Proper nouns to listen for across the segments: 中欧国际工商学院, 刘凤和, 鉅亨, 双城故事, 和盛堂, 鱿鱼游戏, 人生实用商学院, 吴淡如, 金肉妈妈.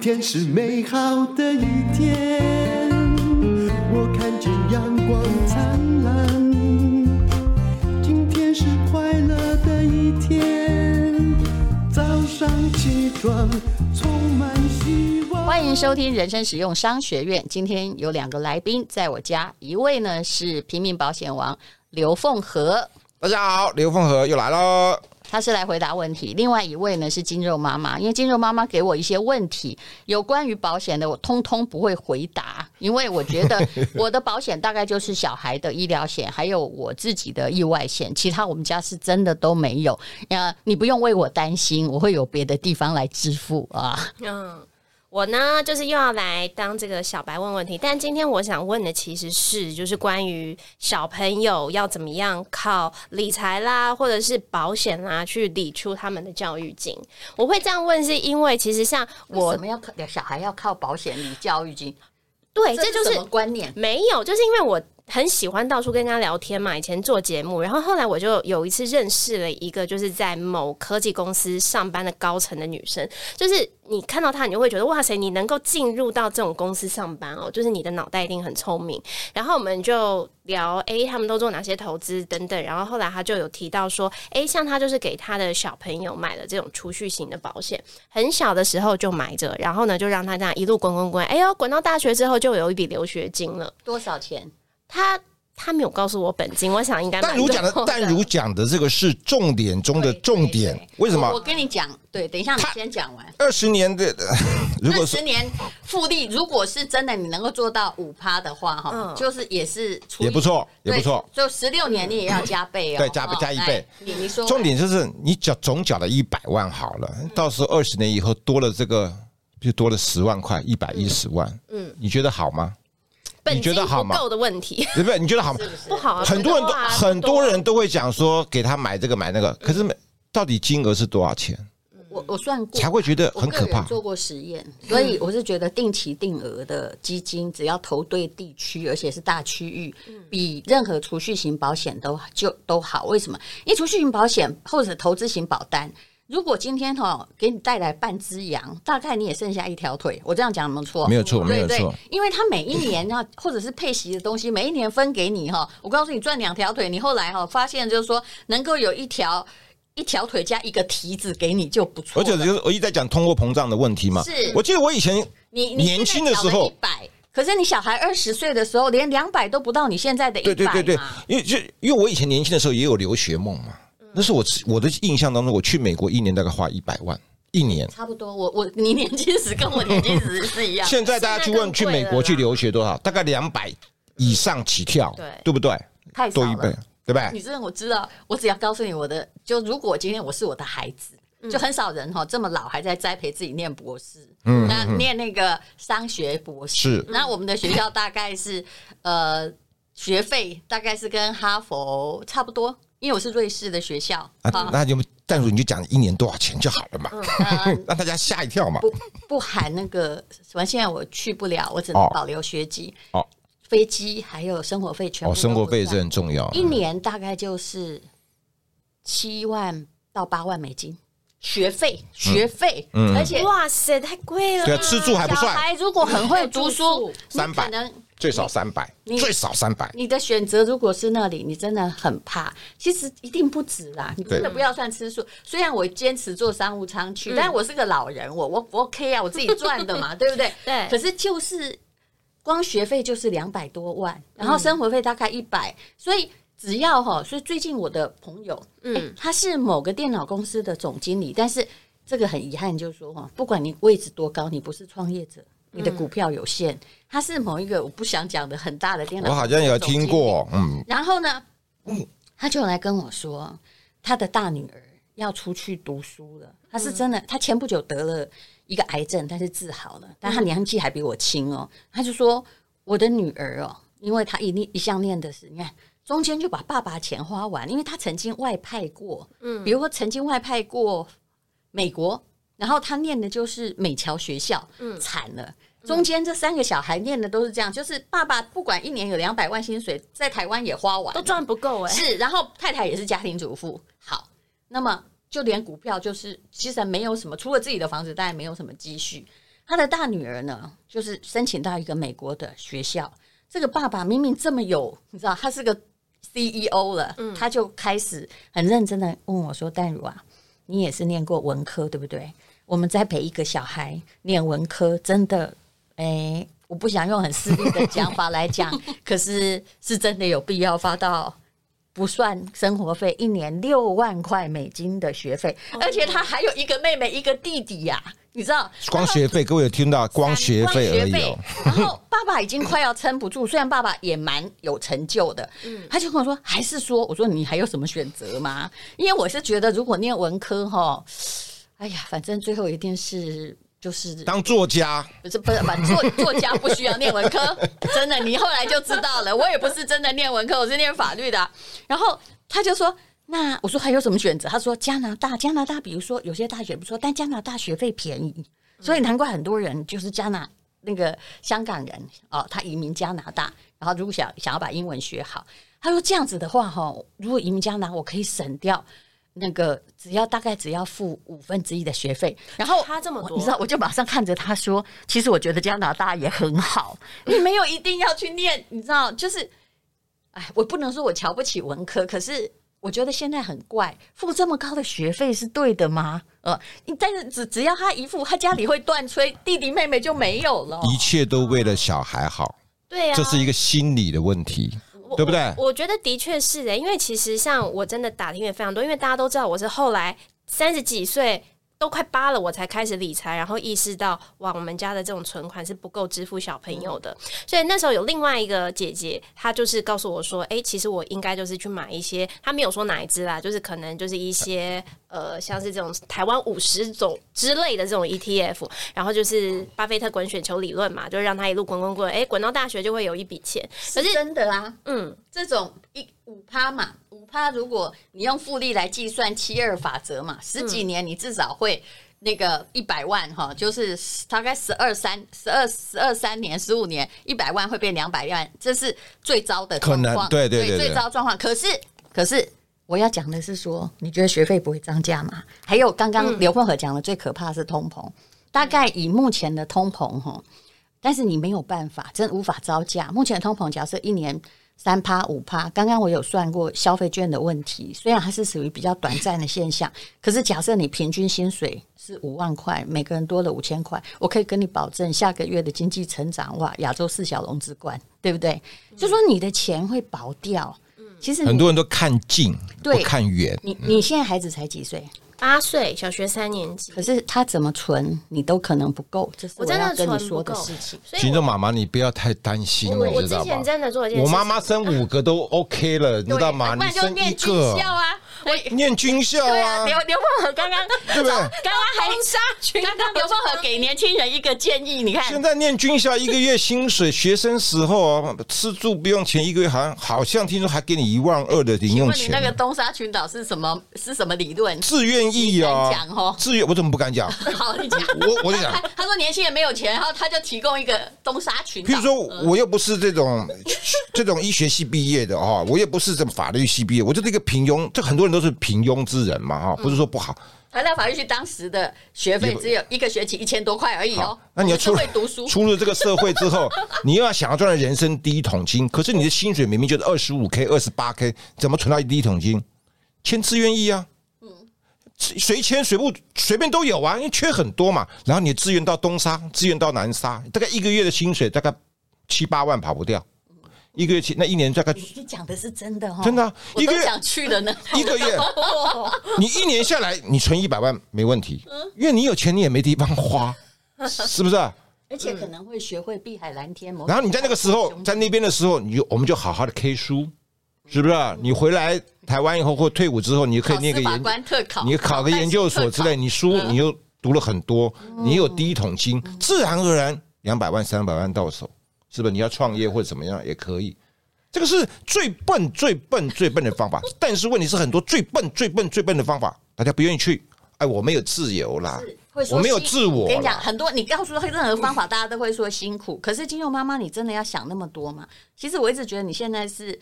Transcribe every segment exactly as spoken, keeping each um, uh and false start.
天是美好的一天，我看见阳光灿烂，今天是快乐的一天，早上起床充满希望。欢迎收听人生实用商学院，今天有两个来宾在我家，一位呢是平民保险王刘凤和，大家好，刘凤和又来咯，他是来回答问题。另外一位呢是金肉妈妈，因为金肉妈妈给我一些问题，有关于保险的我通通不会回答，因为我觉得我的保险大概就是小孩的医疗险还有我自己的意外险，其他我们家是真的都没有、呃、你不用为我担心，我会有别的地方来支付啊。嗯，我呢就是又要来当这个小白问问题，但今天我想问的其实是就是关于小朋友要怎么样靠理财啦或者是保险啦去理出他们的教育金。我会这样问是因为其实像我为什么要靠小孩要靠保险理教育金，对，这就是什么观念？没有，就是因为我很喜欢到处跟人家聊天嘛，以前做节目，然后后来我就有一次认识了一个就是在某科技公司上班的高层的女生，就是你看到她你就会觉得哇塞，你能够进入到这种公司上班哦，就是你的脑袋一定很聪明。然后我们就聊哎，他们都做哪些投资等等，然后后来她就有提到说哎，像她就是给她的小朋友买了这种储蓄型的保险，很小的时候就买着，然后呢就让她这样一路滚滚滚，哎呦滚到大学之后就有一笔留学金了。多少钱？他他没有告诉我本金，我想应该。但如讲的，但如讲的这个是重点中的重点，为什么？我跟你讲，对，等一下你先讲完。二十年的，如果二十年复利，如果是真的，你能够做到 百分之五 的话，哈、嗯，就是也是也不错，也不错。就十六年你也要加倍哦，对，加加一倍。你你说，重点就是你缴总缴了一百万好了，嗯、到时候二十年以后多了这个，就多了十万块，一百一十万，嗯，你觉得好吗？你觉得好吗？不够的问题，对不对？你觉得好吗？不好。很多人都很多人都会讲说给他买这个买那个，可是到底金额是多少钱？我我算过，才会觉得很可怕。我做过实验，所以我是觉得定期定额的基金，只要投对地区，而且是大区域，比任何储蓄型保险都就都好。为什么？因为储蓄型保险或者投资型保单，如果今天、哦、给你带来半只羊，大概你也剩下一条腿。我这样讲有没有错？没有错，没有错。因为它每一年或者是配息的东西，每一年分给你、哦、我告诉你赚两条腿，你后来、哦、发现就是说能够有一条一条腿加一个蹄子给你就不错。而且就是我一直在讲通货膨胀的问题嘛。是，我记得我以前年轻的时候，可是你小孩二十岁的时候，连两百都不到你现在的一百。对对对对，因为就因为我以前年轻的时候也有留学梦嘛。那是我我的印象当中，我去美国一年大概花一百万一年，差不多。我我你年轻时跟我年轻时是一样。现在大家去问去美国去留学多少，大概两百以上起跳，对对不对？太少了，多一倍，对吧？你真的我知道，我只要告诉你我的，就如果今天我是我的孩子，就很少人哈、哦、这么老还在栽培自己念博士，嗯，那念那个商学博士。那我们的学校大概是呃学费大概是跟哈佛差不多。因为我是瑞士的学校、啊啊、那就但是你就讲一年多少钱就好了嘛，嗯、让大家吓一跳嘛。不不含那个什么，现在我去不了，我只能保留学籍、哦、飞机还有生活费全部都不算、哦、生活费是很重要。一年大概就是七万到八万美金。学费，学费、嗯嗯，而且哇塞，太贵了。对、啊，吃住还不算。小孩如果很会读书，三百，最少三百，最少三百。你的选择如果是那里，你真的很怕。其实一定不止啦，你真的不要算吃住。虽然我坚持做商务舱去，嗯、但我是个老人，我我我 OK 啊，我自己赚的嘛，对不对？对。可是就是光学费就是两百多万，然后生活费大概一百、嗯，所以。只要哈，所以最近我的朋友，嗯，他是某个电脑公司的总经理，但是这个很遗憾，就是说哈，不管你位置多高，你不是创业者，你的股票有限。嗯、他是某一个我不想讲的很大的电脑公司的总经理，我好像有听过，嗯。然后呢，嗯、他就来跟我说，他的大女儿要出去读书了。他是真的，他前不久得了一个癌症，但是治好了，但他年纪还比我轻哦。他就说，我的女儿哦，因为他一一向念的是，你看。中间就把爸爸钱花完，因为他曾经外派过，嗯，比如说曾经外派过美国，然后他念的就是美侨学校，嗯，惨了。中间这三个小孩念的都是这样，就是爸爸不管一年有两百万薪水，在台湾也花完，都赚不够哎、欸。是，然后太太也是家庭主妇。好，那么就连股票就是其实没有什么，除了自己的房子，当然没有什么积蓄。他的大女儿呢就是申请到一个美国的学校，这个爸爸明明这么有，你知道他是个 C E O 了、嗯、他就开始很认真的问我说，淡如啊，你也是念过文科对不对？我们再陪一个小孩念文科真的，哎，我不想用很势利的讲法来讲可是是真的有必要发到不算生活费一年六万块美金的学费、哦、而且他还有一个妹妹一个弟弟呀、啊，你知道光学费，各位有听到光学费而已、哦、然后爸爸已经快要撑不住虽然爸爸也蛮有成就的、嗯、他就跟我说还是说，我说你还有什么选择吗？因为我是觉得如果念文科、哦、哎呀反正最后一定是就是当作家，不是不是作作家不需要念文科真的你后来就知道了，我也不是真的念文科，我是念法律的、啊、然后他就说，那我说还有什么选择？他说加拿大，加拿大比如说有些大学不错，但加拿大学费便宜，所以难怪很多人就是加拿那个香港人、哦、他移民加拿大，然后如果 想, 想要把英文学好，他说这样子的话、哦、如果移民加拿大我可以省掉那个只要大概只要付五分之一的学费，然后他这么多，你知道我就马上看着他说，其实我觉得加拿大也很好，你没有一定要去念，你知道就是，哎，我不能说我瞧不起文科，可是我觉得现在很怪，付这么高的学费是对的吗？呃，但是 只, 只要他一付，他家里会断炊，弟弟妹妹就没有了，一切都为了小孩好，对啊，这是一个心理的问题。对不对？ 我, 我觉得的确是的，因为其实像我真的打听也非常多，因为大家都知道我是后来三十几岁都快八了我才开始理财，然后意识到哇我们家的这种存款是不够支付小朋友的，所以那时候有另外一个姐姐她就是告诉我说哎、欸，其实我应该就是去买一些，她没有说哪一支啦，就是可能就是一些呃，像是这种台湾五十种之类的这种 E T F， 然后就是巴菲特滚雪球理论嘛，就让他一路滚滚滚，哎，滚到大学就会有一笔钱，可是，是真的啊，嗯，这种一五趴嘛，五趴如果你用复利来计算七二法则嘛，十几年你至少会那个一百万哈，就是大概十二三、十二、十二三年、十五年，一百万会变两百万，这是最糟的状况，可能对对 对, 对, 对最糟状况，可是可是。我要讲的是说，你觉得学费不会涨价吗？还有刚刚刘凤和讲的最可怕的是通膨、嗯、大概以目前的通膨，但是你没有办法，真无法招架，目前的通膨假设一年 百分之三、百分之五， 刚刚我有算过消费券的问题，虽然它是属于比较短暂的现象，可是假设你平均薪水是五万块，每个人多了五千块，我可以跟你保证下个月的经济成长，哇，亚洲四小龙之冠，对不对？就说你的钱会薄掉，其实很多人都看近不看远。 你, 你现在孩子才几岁？八岁，小学三年级，可是他怎么存你都可能不够，这是我要跟你说的事情。群众妈妈你不要太担心，我我之前真的做一件事，我妈妈生五个都 OK 了、啊、你知道吗？你生一个念军校啊，刘凤和刚刚对不对？刚刚还杀群，刚刚刘凤和给年轻人一个建议，你看现在念军校一个月薪水，学生时候、啊、吃住不用钱，一个月好像好像听说还给你一万二的零用钱。请问你那个东沙群岛是什么是什么理论？自愿意啊，讲哦，自愿我怎么不敢讲？好，你讲，我我就讲。他说年轻人没有钱，然后他就提供一个东沙群岛。比如说我又不是这种这种医学系毕业的啊，我也不是这种法律系毕业，我就是一个平庸，这很多人。都是平庸之人嘛，哈，不是说不好。台大法律系当时的学费只有一个学期一千多块而已哦。那你要出出入这个社会之后，你又要想要赚人生第一桶金，可是你的薪水明明就是二十五 k、二十八 k， 怎么存到第一桶金？签自愿役啊，嗯，谁签谁不随便都有啊，因为缺很多嘛。然后你自愿到东沙，自愿到南沙，大概一个月的薪水大概七八万跑不掉。一个月那一年大概，你讲的是真的哦，真的、啊，我都想去了呢。一个月，你一年下来，你存一百万没问题，因为你有钱，你也没地方花，是不是、啊？而且可能会学会碧海蓝天。然后你在那个时候，在那边的时候，你就我们就好好的 K 书，是不是、啊？你回来台湾以后或退伍之后，你可以念个研，你考个研究所之类，你书你又读了很多，你有第一桶金，自然而然两百万、三百万到手。是不是你要创业或者怎么样也可以？这个是最笨、最笨、最笨的方法。但是问题是，很多最笨、最笨、最笨的方法，大家不愿意去。哎，我没有自由啦，我没有自我。我跟你讲，很多你告诉他任何方法，大家都会说辛苦。可是金佑妈妈，你真的要想那么多吗？其实我一直觉得你现在是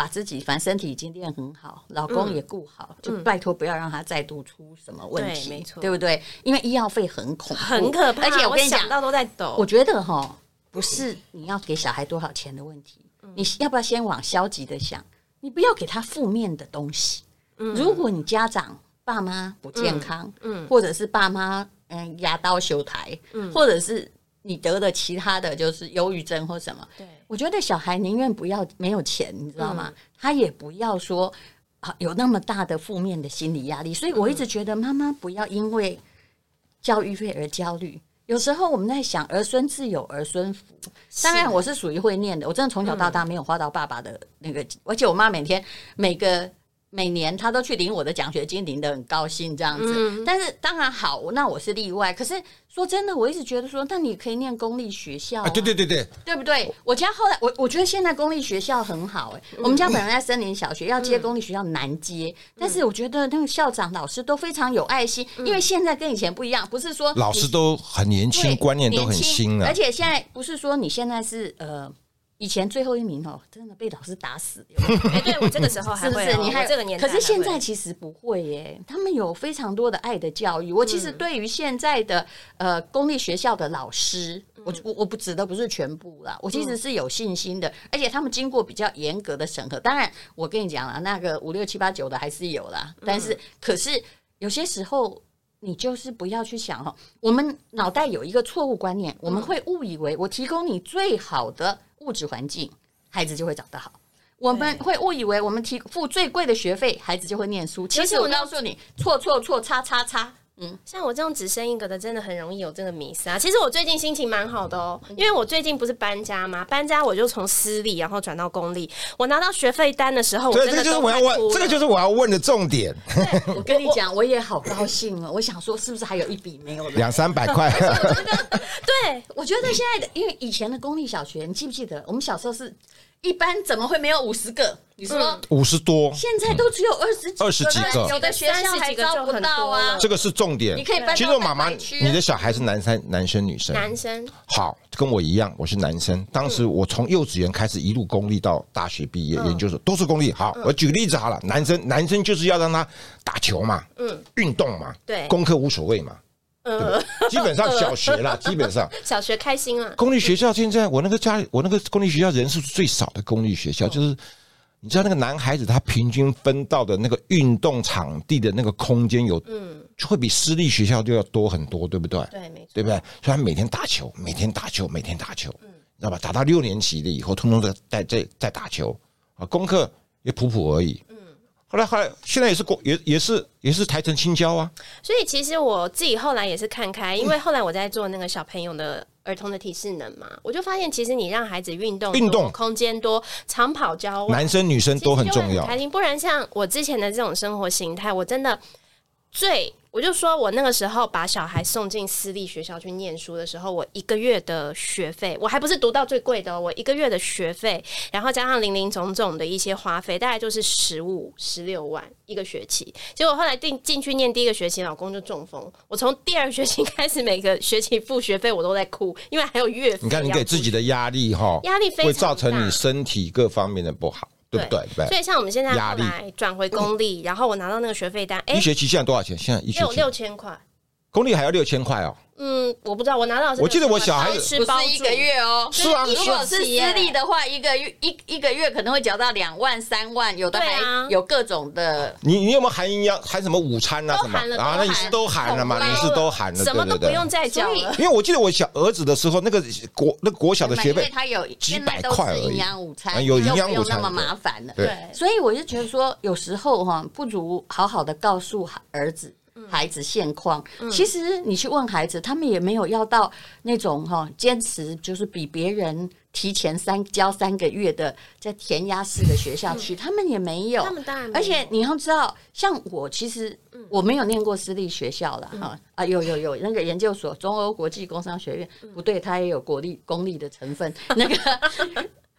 把自己反正身体已经练很好，老公也顾好、嗯、就拜托不要让他再度出什么问题， 对， 没错，对不对？因为医药费很恐怖很可怕，而且我跟你讲，我想到都在抖。我觉得齁，不是你要给小孩多少钱的问题、嗯、你要不要先往消极的想，你不要给他负面的东西、嗯、如果你家长爸妈不健康、嗯嗯、或者是爸妈嗯牙刀修台、嗯、或者是你得了其他的就是忧郁症或什么，对，我觉得小孩宁愿不要没有钱，你知道吗、嗯、他也不要说、啊、有那么大的负面的心理压力。所以我一直觉得妈妈不要因为教育费而焦虑。有时候我们在想儿孙自有儿孙福，当然我是属于会念的，我真的从小到大没有花到爸爸的那个、嗯、而且我妈每天每个每年他都去领我的奖学金，领得很高兴这样子、嗯、但是当然好，那我是例外。可是说真的，我一直觉得说那你可以念公立学校、啊啊、对对对对，对不对？我家后来 我, 我觉得现在公立学校很好、欸嗯、我们家本来在森林小学要接公立学校难接、嗯、但是我觉得那个校长老师都非常有爱心、嗯、因为现在跟以前不一样，不是说老师都很年轻，观念都很新、啊、而且现在不是说你现在是呃以前最后一名哦，真的被老师打死。哎，对，我这个时候还会、哦，是不是？你还这个年代？可是现在其实不会耶，他们有非常多的爱的教育。我其实对于现在的、嗯、呃公立学校的老师，我我不指的不是全部啦，我其实是有信心的，嗯、而且他们经过比较严格的审核。当然，我跟你讲啦，那个五六七八九的还是有啦，但是、嗯、可是有些时候。你就是不要去想哈，我们脑袋有一个错误观念，我们会误以为我提供你最好的物质环境，孩子就会长得好。我们会误以为我们提付最贵的学费，孩子就会念书。其实我告诉你，错错错，叉叉叉。嗯，像我这种只生一个的，真的很容易有这个迷思啊。其实我最近心情蛮好的哦，因为我最近不是搬家嘛，搬家我就从私立然后转到公立。我拿到学费单的时候，我真的都快哭了。对，这个就是我要问的重点。对，我跟你讲，我也好高兴哦。我想说，是不是还有一笔没有了？两三百块。对，我觉得现在的，因为以前的公立小学，你记不记得我们小时候是？一般怎么会没有五十个？你说五十、嗯、多，现在都只有二十几个，二十几个，有的学校还招不到啊。这个是重点。你可以搬到其实妈妈，你的小孩是男生、男生、女生？男生。好，跟我一样，我是男生。当时我从幼稚园开始，一路公立到大学毕业，嗯、研究所都是公立。好，嗯、我举个例子好了，男生，男生就是要让他打球嘛，嗯，运动嘛，对，功课无所谓嘛。呃，基本上小学啦，基本上小学开心啊。公立学校现在我那个家，我那个公立学校人数最少的公立学校，就是你知道那个男孩子他平均分到的那个运动场地的那个空间有，嗯，会比私立学校就要多很多，对不对？对，没错，对不对？所以他每天打球，每天打球，每天打球，嗯，知道吧？打到六年级的以后，通通在在在打球啊，功课也普普而已。后来，后来，现在也是也也是也是台城青椒啊。所以其实我自己后来也是看开，因为后来我在做那个小朋友的儿童的体适能嘛，我就发现其实你让孩子运动，运动空间多，长跑郊外，男生女生都很重要。不然像我之前的这种生活形态，我真的最。我就说我那个时候把小孩送进私立学校去念书的时候，我一个月的学费，我还不是读到最贵的哦，我一个月的学费，然后加上零零总总的一些花费，大概就是十五、十六万一个学期。结果后来进进去念第一个学期，老公就中风。我从第二学期开始，每个学期付学费我都在哭，因为还有月费。你看你给自己的压力哈，压力非常大，会造成你身体各方面的不好。对不 对, 对？所以像我们现在后来转回公立，然后我拿到那个学费单，哎，一学期现在多少钱？现在一学期有六千块，公立还要六千块哦。嗯，我不知道，我拿到是，我记得我小孩子不是一个月哦，是啊，如果是私立的话，一个月一一个月可能会缴到两万、三万，有的还有各种的。你你有没有含营养？含什么午餐啊？什么啊？那你是都含了嘛？你是都含了，什么都不用再缴了。因为我记得我小儿子的时候，那个国那国小的学费，他有几百块而已，营养午餐有营养午餐，那么麻烦了。对，所以我就觉得说，有时候哈，不如好好的告诉儿子。孩子现况，其实你去问孩子，他们也没有要到那种哈、哦、坚持，就是比别人提前三交三个月的，在填鸭式的学校去，他们也没有。他们当然没有。而且你要知道，像我其实我没有念过私立学校啦、嗯、啊，有有有那个研究所，中欧国际工商学院，嗯、不对，它也有国立公立的成分。那个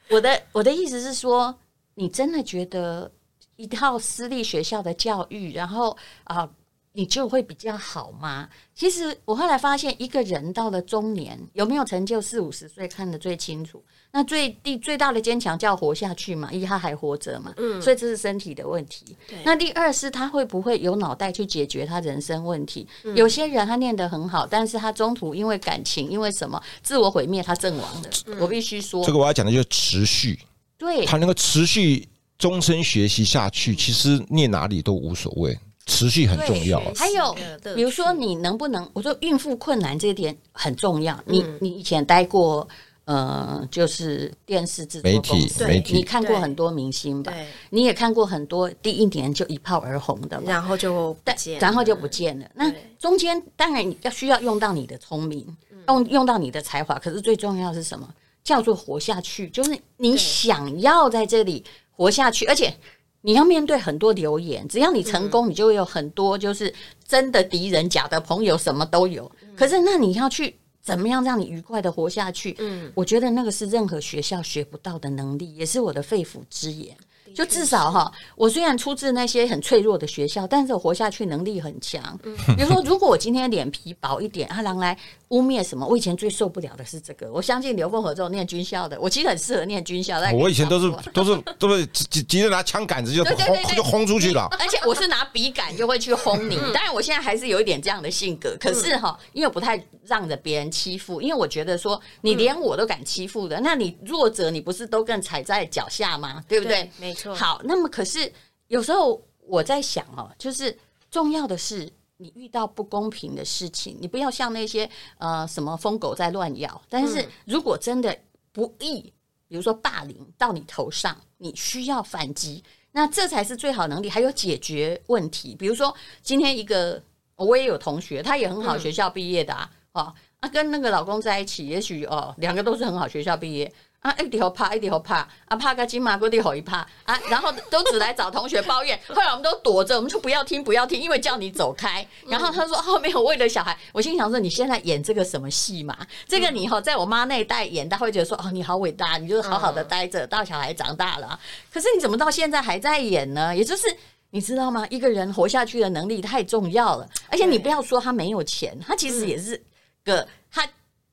我的我的意思是说，你真的觉得一套私立学校的教育，然后啊。呃你就会比较好吗？其实我后来发现，一个人到了中年，有没有成就四五十岁看得最清楚。那最第最大的坚强叫活下去嘛，因为他还活着嘛，嗯，所以这是身体的问题。那第二是他会不会有脑袋去解决他人生问题？嗯、有些人他念得很好，但是他中途因为感情，因为什么自我毁灭，他阵亡了、嗯。我必须说，这个我要讲的就是持续，对，他能够持续终身学习下去，其实念哪里都无所谓。持续很重要，还有比如说你能不能，我说孕妇困难这一点很重要。你你以前待过呃，就是电视制作公司，媒体，你看过很多明星吧？你也看过很多第一年就一炮而红的嘛，然后就不见了，然后就不见了。那中间当然要需要用到你的聪明，用用到你的才华，可是最重要是什么？叫做活下去，就是你想要在这里活下去，而且。你要面对很多流言，只要你成功，你就会有很多就是真的敌人、假的朋友，什么都有。可是那你要去怎么样让你愉快的活下去？嗯，我觉得那个是任何学校学不到的能力，也是我的肺腑之言。就至少哈，我虽然出自那些很脆弱的学校，但是我活下去能力很强。比如说，如果我今天脸皮薄一点，阿郎来污蔑什么，我以前最受不了的是这个。我相信刘凤和这种念军校的，我其实很适合念军校。我以前都是都是都是急着拿枪杆子就轰就轰出去了，而且我是拿笔杆就会去轰你。当然，我现在还是有一点这样的性格，可是哈，因为我不太让着别人欺负，因为我觉得说你连我都敢欺负的，那你弱者你不是都更踩在脚下吗？对不对？没错。好，那么可是有时候我在想哦，就是重要的是你遇到不公平的事情，你不要像那些呃什么疯狗在乱咬。但是如果真的不义，比如说霸凌到你头上，你需要反击，那这才是最好能力。还有解决问题，比如说今天一个我也有同学，他也很好学校毕业的啊，哦，啊跟那个老公在一起，也许哦两个都是很好学校毕业。啊，一直打，一直打，啊，打到现在又再给他打，啊，然后都只来找同学抱怨，后来我们都躲着，我们就不要听，不要听，因为叫你走开。然后他说，哦，没有，为了小孩。我心想说，你现在演这个什么戏嘛？这个你在我妈那一代演，她会觉得说，哦，你好伟大，你就是好好的待着，到小孩长大了。可是你怎么到现在还在演呢？也就是。你知道吗？一个人活下去的能力太重要了，而且你不要说他没有钱，他其实也是个，他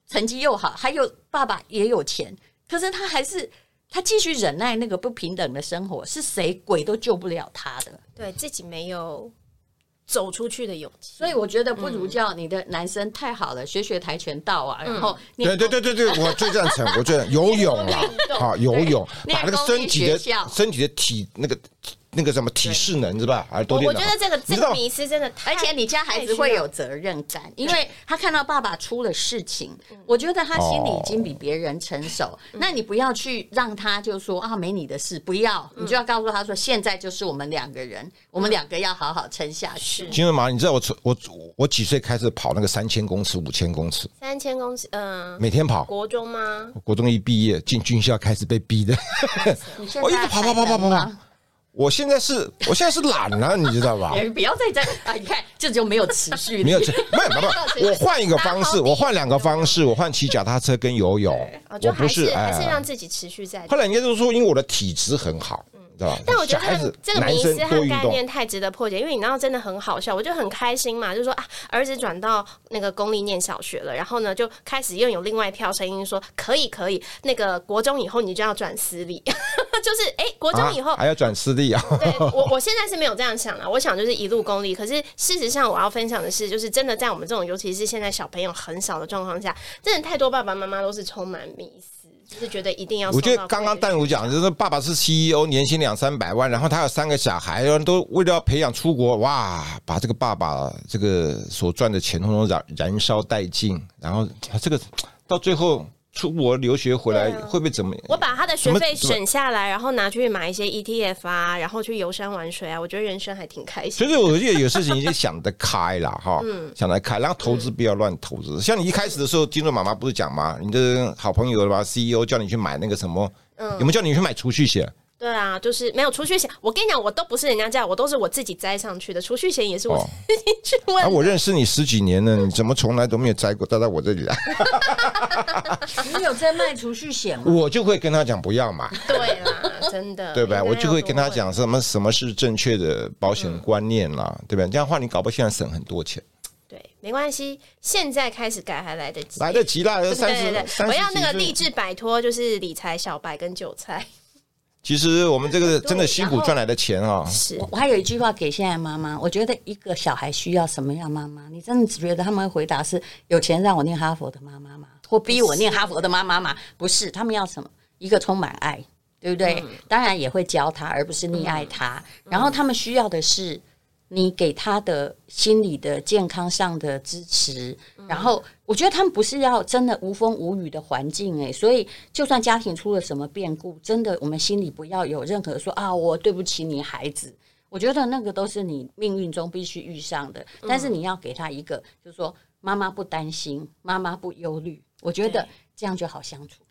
成绩又好，还有爸爸也有钱。可是他还是他继续忍耐那个不平等的生活，是谁鬼都救不了他的。对自己没有走出去的勇气，所以我觉得不如叫你的男生太好了，嗯、学学跆拳道啊，嗯、然后对对对对对，我最赞成，我觉得游泳啊，好游泳，把那个身体的身体的体那个。那个什么体适能是吧？还多点。我觉得这个这个迷思真的太，而且你家孩子会有责任感，因为他看到爸爸出了事情，我觉得他心里已经比别人成熟。哦、那你不要去让他就说啊没你的事，不要，你就要告诉他说，现在就是我们两个人，嗯、我们两个要好好撑下去。金文妈，你知道我我我几岁开始跑那个三千公尺、五千公尺？三千公尺，嗯、呃，每天跑。国中吗？国中一毕业进军校开始被逼的，我一直跑跑跑跑跑跑。我现在是，我现在是懒了、啊，你知道吧？不要再这样啊！你看，这就没有持续，没有持，没有没有。我换一个方式，我换两个方式，我换骑脚踏车跟游泳。哦、我不是，还是让自己持续在。后来人家都说，因为我的体质很好。但我觉得这个迷思和概念太值得破解，因为你知道真的很好笑，我就很开心嘛，就说啊，儿子转到那个公立念小学了，然后呢就开始又有另外一票声音说可以可以，那个国中以后你就要转私立，就是哎、欸，国中以后、啊、还要转私立啊？对，我我现在是没有这样想了，我想就是一路公立。可是事实上我要分享的是，就是真的在我们这种尤其是现在小朋友很少的状况下，真的太多爸爸妈妈都是充满迷思。就是觉得一定要，我觉得刚刚淡如讲，就是爸爸是 C E O， 年薪两三百万，然后他有三个小孩，都为了要培养出国，哇，把这个爸爸这个所赚的钱，通通燃燃烧殆尽，然后这个到最后出国留学回来、啊、会不会怎么？我把他的学费省下来，然后拿去买一些 E T F 啊，然后去游山玩水啊，我觉得人生还挺开心的。所以我觉得有事情就想得开啦哈、嗯，想得开，然后投资不要乱投资。嗯、像你一开始的时候，金主妈妈不是讲嘛，你的好朋友吧 ，C E O 叫你去买那个什么，嗯、有没有叫你去买储蓄险？对啊，就是没有储蓄险。我跟你讲，我都不是人家家，我都是我自己栽上去的。储蓄险也是我自己去问的、哦啊。我认识你十几年了，你怎么从来都没有栽过，栽到我这里来？你有在卖储蓄险吗？我就会跟他讲不要买。对啦，真的，对吧？我就会跟他讲什么什么是正确的保险观念啦，嗯、对吧？这样的话，你搞不好现在省很多钱。对，没关系，现在开始改还来得及，来得及啦，三十，我要那个励志摆脱，就是理财小白跟韭菜。其实我们这个真的辛苦赚来的钱啊、哦，是我还有一句话给现在妈妈，我觉得一个小孩需要什么样妈妈？你真的觉得他们回答是有钱让我念哈佛的妈妈吗？或逼我念哈佛的妈妈吗？不是，他们要什么？一个充满爱，对不对？嗯、当然也会教他，而不是溺爱他。嗯、然后他们需要的是你给他的心理的健康上的支持，然后我觉得他们不是要真的无风无雨的环境、欸、所以就算家庭出了什么变故，真的我们心里不要有任何说啊我对不起你孩子，我觉得那个都是你命运中必须遇上的，但是你要给他一个就是说妈妈不担心，妈妈不忧虑，我觉得这样就好相处。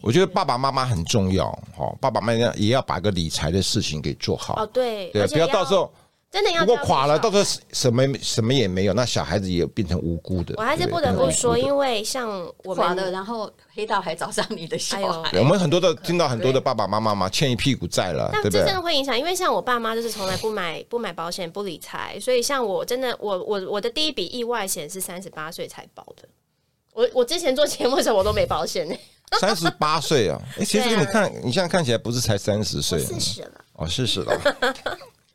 我觉得爸爸妈妈很重要、哦、爸爸妈妈也要把个理财的事情给做好、哦、对, 对不要到时候真的要，如果垮了，到时候什么什么也没有，那小孩子也变成无辜的。我还是不得不说，因为像我们垮了，然后黑道还找上你的小孩，哎、我们很多的听到很多的爸爸妈妈嘛，欠一屁股债了，对不对？但这真的会影响，因为像我爸妈就是从来不买不买保险，不理财，所以像我真的，我我我的第一笔意外险是三十八岁才保的。我我之前做节目的时候，我都没保险呢、欸。三十八岁啊、欸，其实你看、啊、你现在看起来不是才三十岁，四十了，哦，四十了。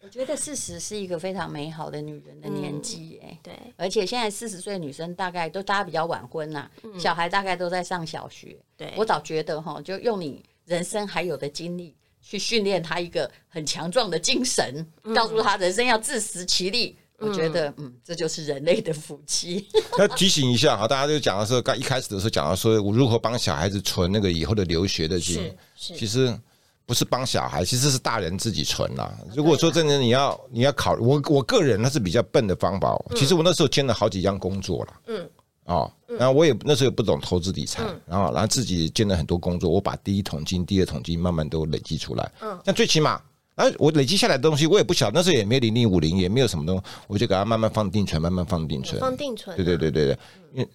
我觉得四十是一个非常美好的女人的年纪、欸嗯、对，而且现在四十岁的女生大概都大家比较晚婚啦、啊嗯，小孩大概都在上小学。对，我早觉得齁，就用你人生还有的精力去训练她一个很强壮的精神，嗯、告诉她人生要自食其力。我觉得嗯，这就是人类的福气。要提醒一下，好，大家就讲的时候，刚一开始的时候讲到说，我如何帮小孩子存那个以后的留学的金，其实。不是帮小孩，其实是大人自己存啦、啊。如果说真的你要你要考虑，我我个人那是比较笨的方法。嗯、其实我那时候兼了好几样工作啦。嗯。哦，然后我也那时候也不懂投资理财、嗯，然后然后自己兼了很多工作，我把第一桶金、第二桶金慢慢都累积出来。嗯。但最起码，然后我累积下来的东西，我也不晓得那时候也没有零零五零，也没有什么东西，我就给它慢慢放定存，慢慢放定存，放定存、啊。对对对对对，因为。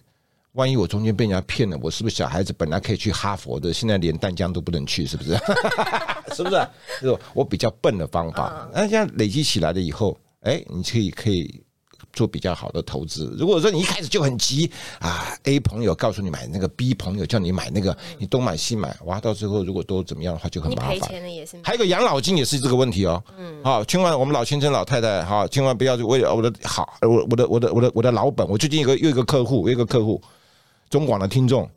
万一我中间被人家骗了，我是不是小孩子本来可以去哈佛的，现在连淡江都不能去，是不是？是不是、啊？我比较笨的方法，那这样累积起来了以后，哎，你可以可以做比较好的投资。如果说你一开始就很急啊 ，A 朋友告诉你买那个 ，B 朋友叫你买那个，你东买西买，哇，到最后如果都怎么样的话就很麻烦。你赔钱了也是。还有一个养老金也是这个问题哦。嗯。好，千万我们老先生老太太哈，千万不要为我的好，我我的我的我的我的老本。我最近有个又一个客户，有一个客户。中广的听众，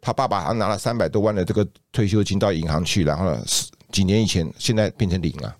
他爸爸好像拿了三百多万的这个退休金到银行去，然后几年以前，现在变成零了。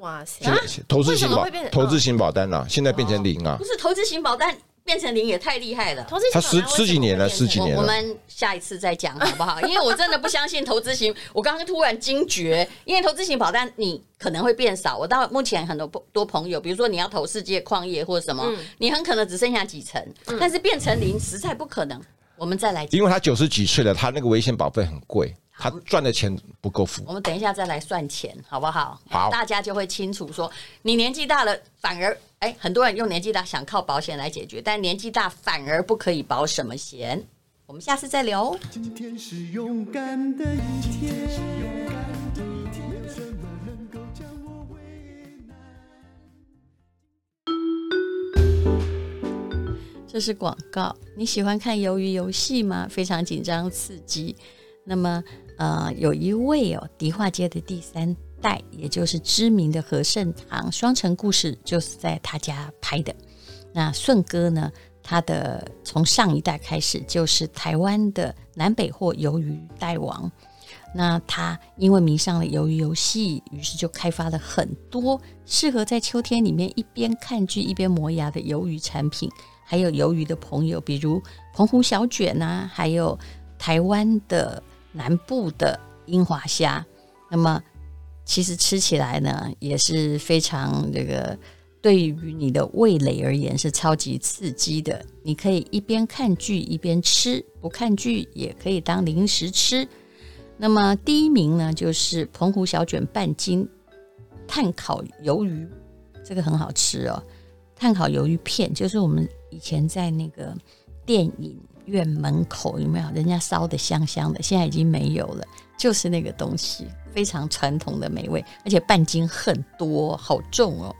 哇塞！投资型保投资型保单了、啊，现在变成零了、啊哦。不是投资型保单变成零也太厉害了。投资型保单他十十几年了，十几年了。我们下一次再讲好不好？因为我真的不相信投资型。我刚刚突然惊觉，因为投资型保单你可能会变少。我到目前很多多朋友，比如说你要投世界矿业或什么，嗯、你很可能只剩下几成，嗯、但是变成零实在不可能。我们再来，因为他九十几岁了，他那个危险保费很贵，他赚的钱不够付。我们等一下再来算钱，好不好？好，大家就会清楚说，你年纪大了，反而哎，很多人用年纪大想靠保险来解决，但年纪大反而不可以保什么险。我们下次再聊。今天是勇敢的一天。这是广告。你喜欢看鱿鱼游戏吗？非常紧张刺激。那么呃，有一位哦，迪化街的第三代，也就是知名的和盛堂，双城故事就是在他家拍的。那顺哥呢，他的从上一代开始就是台湾的南北货鱿鱼大王。那他因为迷上了鱿鱼游戏，于是就开发了很多适合在秋天里面一边看剧一边磨牙的鱿鱼产品，还有鱿鱼的朋友，比如澎湖小卷啊，还有台湾的南部的樱花虾。那么其实吃起来呢，也是非常这个对于你的味蕾而言是超级刺激的。你可以一边看剧一边吃，不看剧也可以当零食吃。那么第一名呢就是澎湖小卷半斤炭烤鱿鱼，这个很好吃哦，炭烤鱿鱼片就是我们以前在那个电影院门口有没有人家烧的香香的，现在已经没有了，就是那个东西，非常传统的美味，而且半斤很多，好重哦。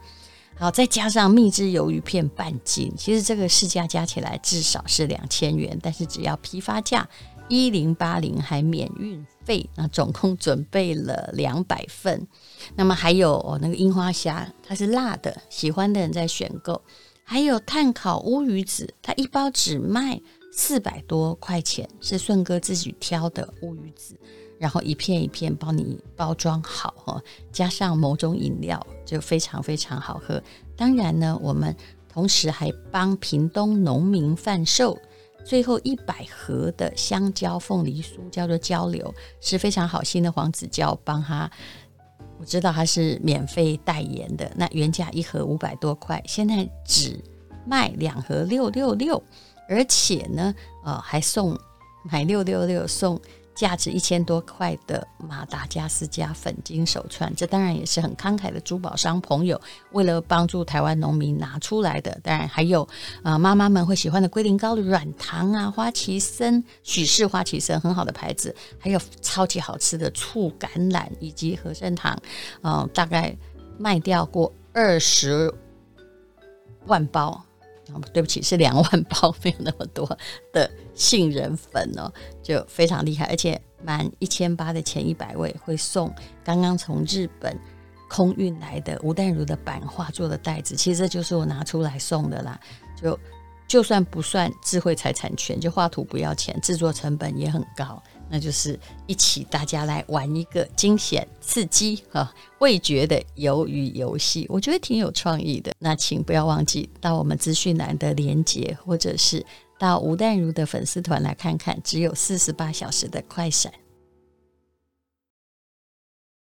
好，再加上蜜汁鱿鱼片半斤，其实这个市价加起来至少是两千元，但是只要批发价一零八零还免运费，那总共准备了两百份。那么还有、哦、那个樱花虾它是辣的，喜欢的人在选购，还有炭烤乌鱼子，它一包只卖四百多块钱，是顺哥自己挑的乌鱼子，然后一片一片帮你包装好，加上某种饮料，就非常非常好喝。当然呢，我们同时还帮屏东农民贩售最后一百盒的香蕉凤梨酥，叫做蕉流，是非常好心的黄子佼帮他，我知道他是免费代言的。那原价一盒五百多块，现在只卖两盒六六六，而且呢，呃，还送买六六六送价值一千多块的马达加斯加粉晶手串，这当然也是很慷慨的珠宝商朋友为了帮助台湾农民拿出来的。当然还有、呃、妈妈们会喜欢的龟苓膏的软糖啊，花旗参，许氏花旗参很好的牌子，还有超级好吃的醋橄榄以及和盛堂、呃、大概卖掉过二十万包。对不起，是两万包，没有那么多的杏仁粉哦，就非常厉害，而且满一千八的前一百位会送刚刚从日本空运来的吴淡如的版画做的袋子，其实这就是我拿出来送的啦。就就算不算智慧财产权，就画图不要钱，制作成本也很高，那就是一起大家来玩一个惊险刺激、啊、味觉的鱿鱼游戏，我觉得挺有创意的。那请不要忘记到我们资讯栏的连结，或者是到吴淡如的粉丝团来看看，只有四十八小时的快闪。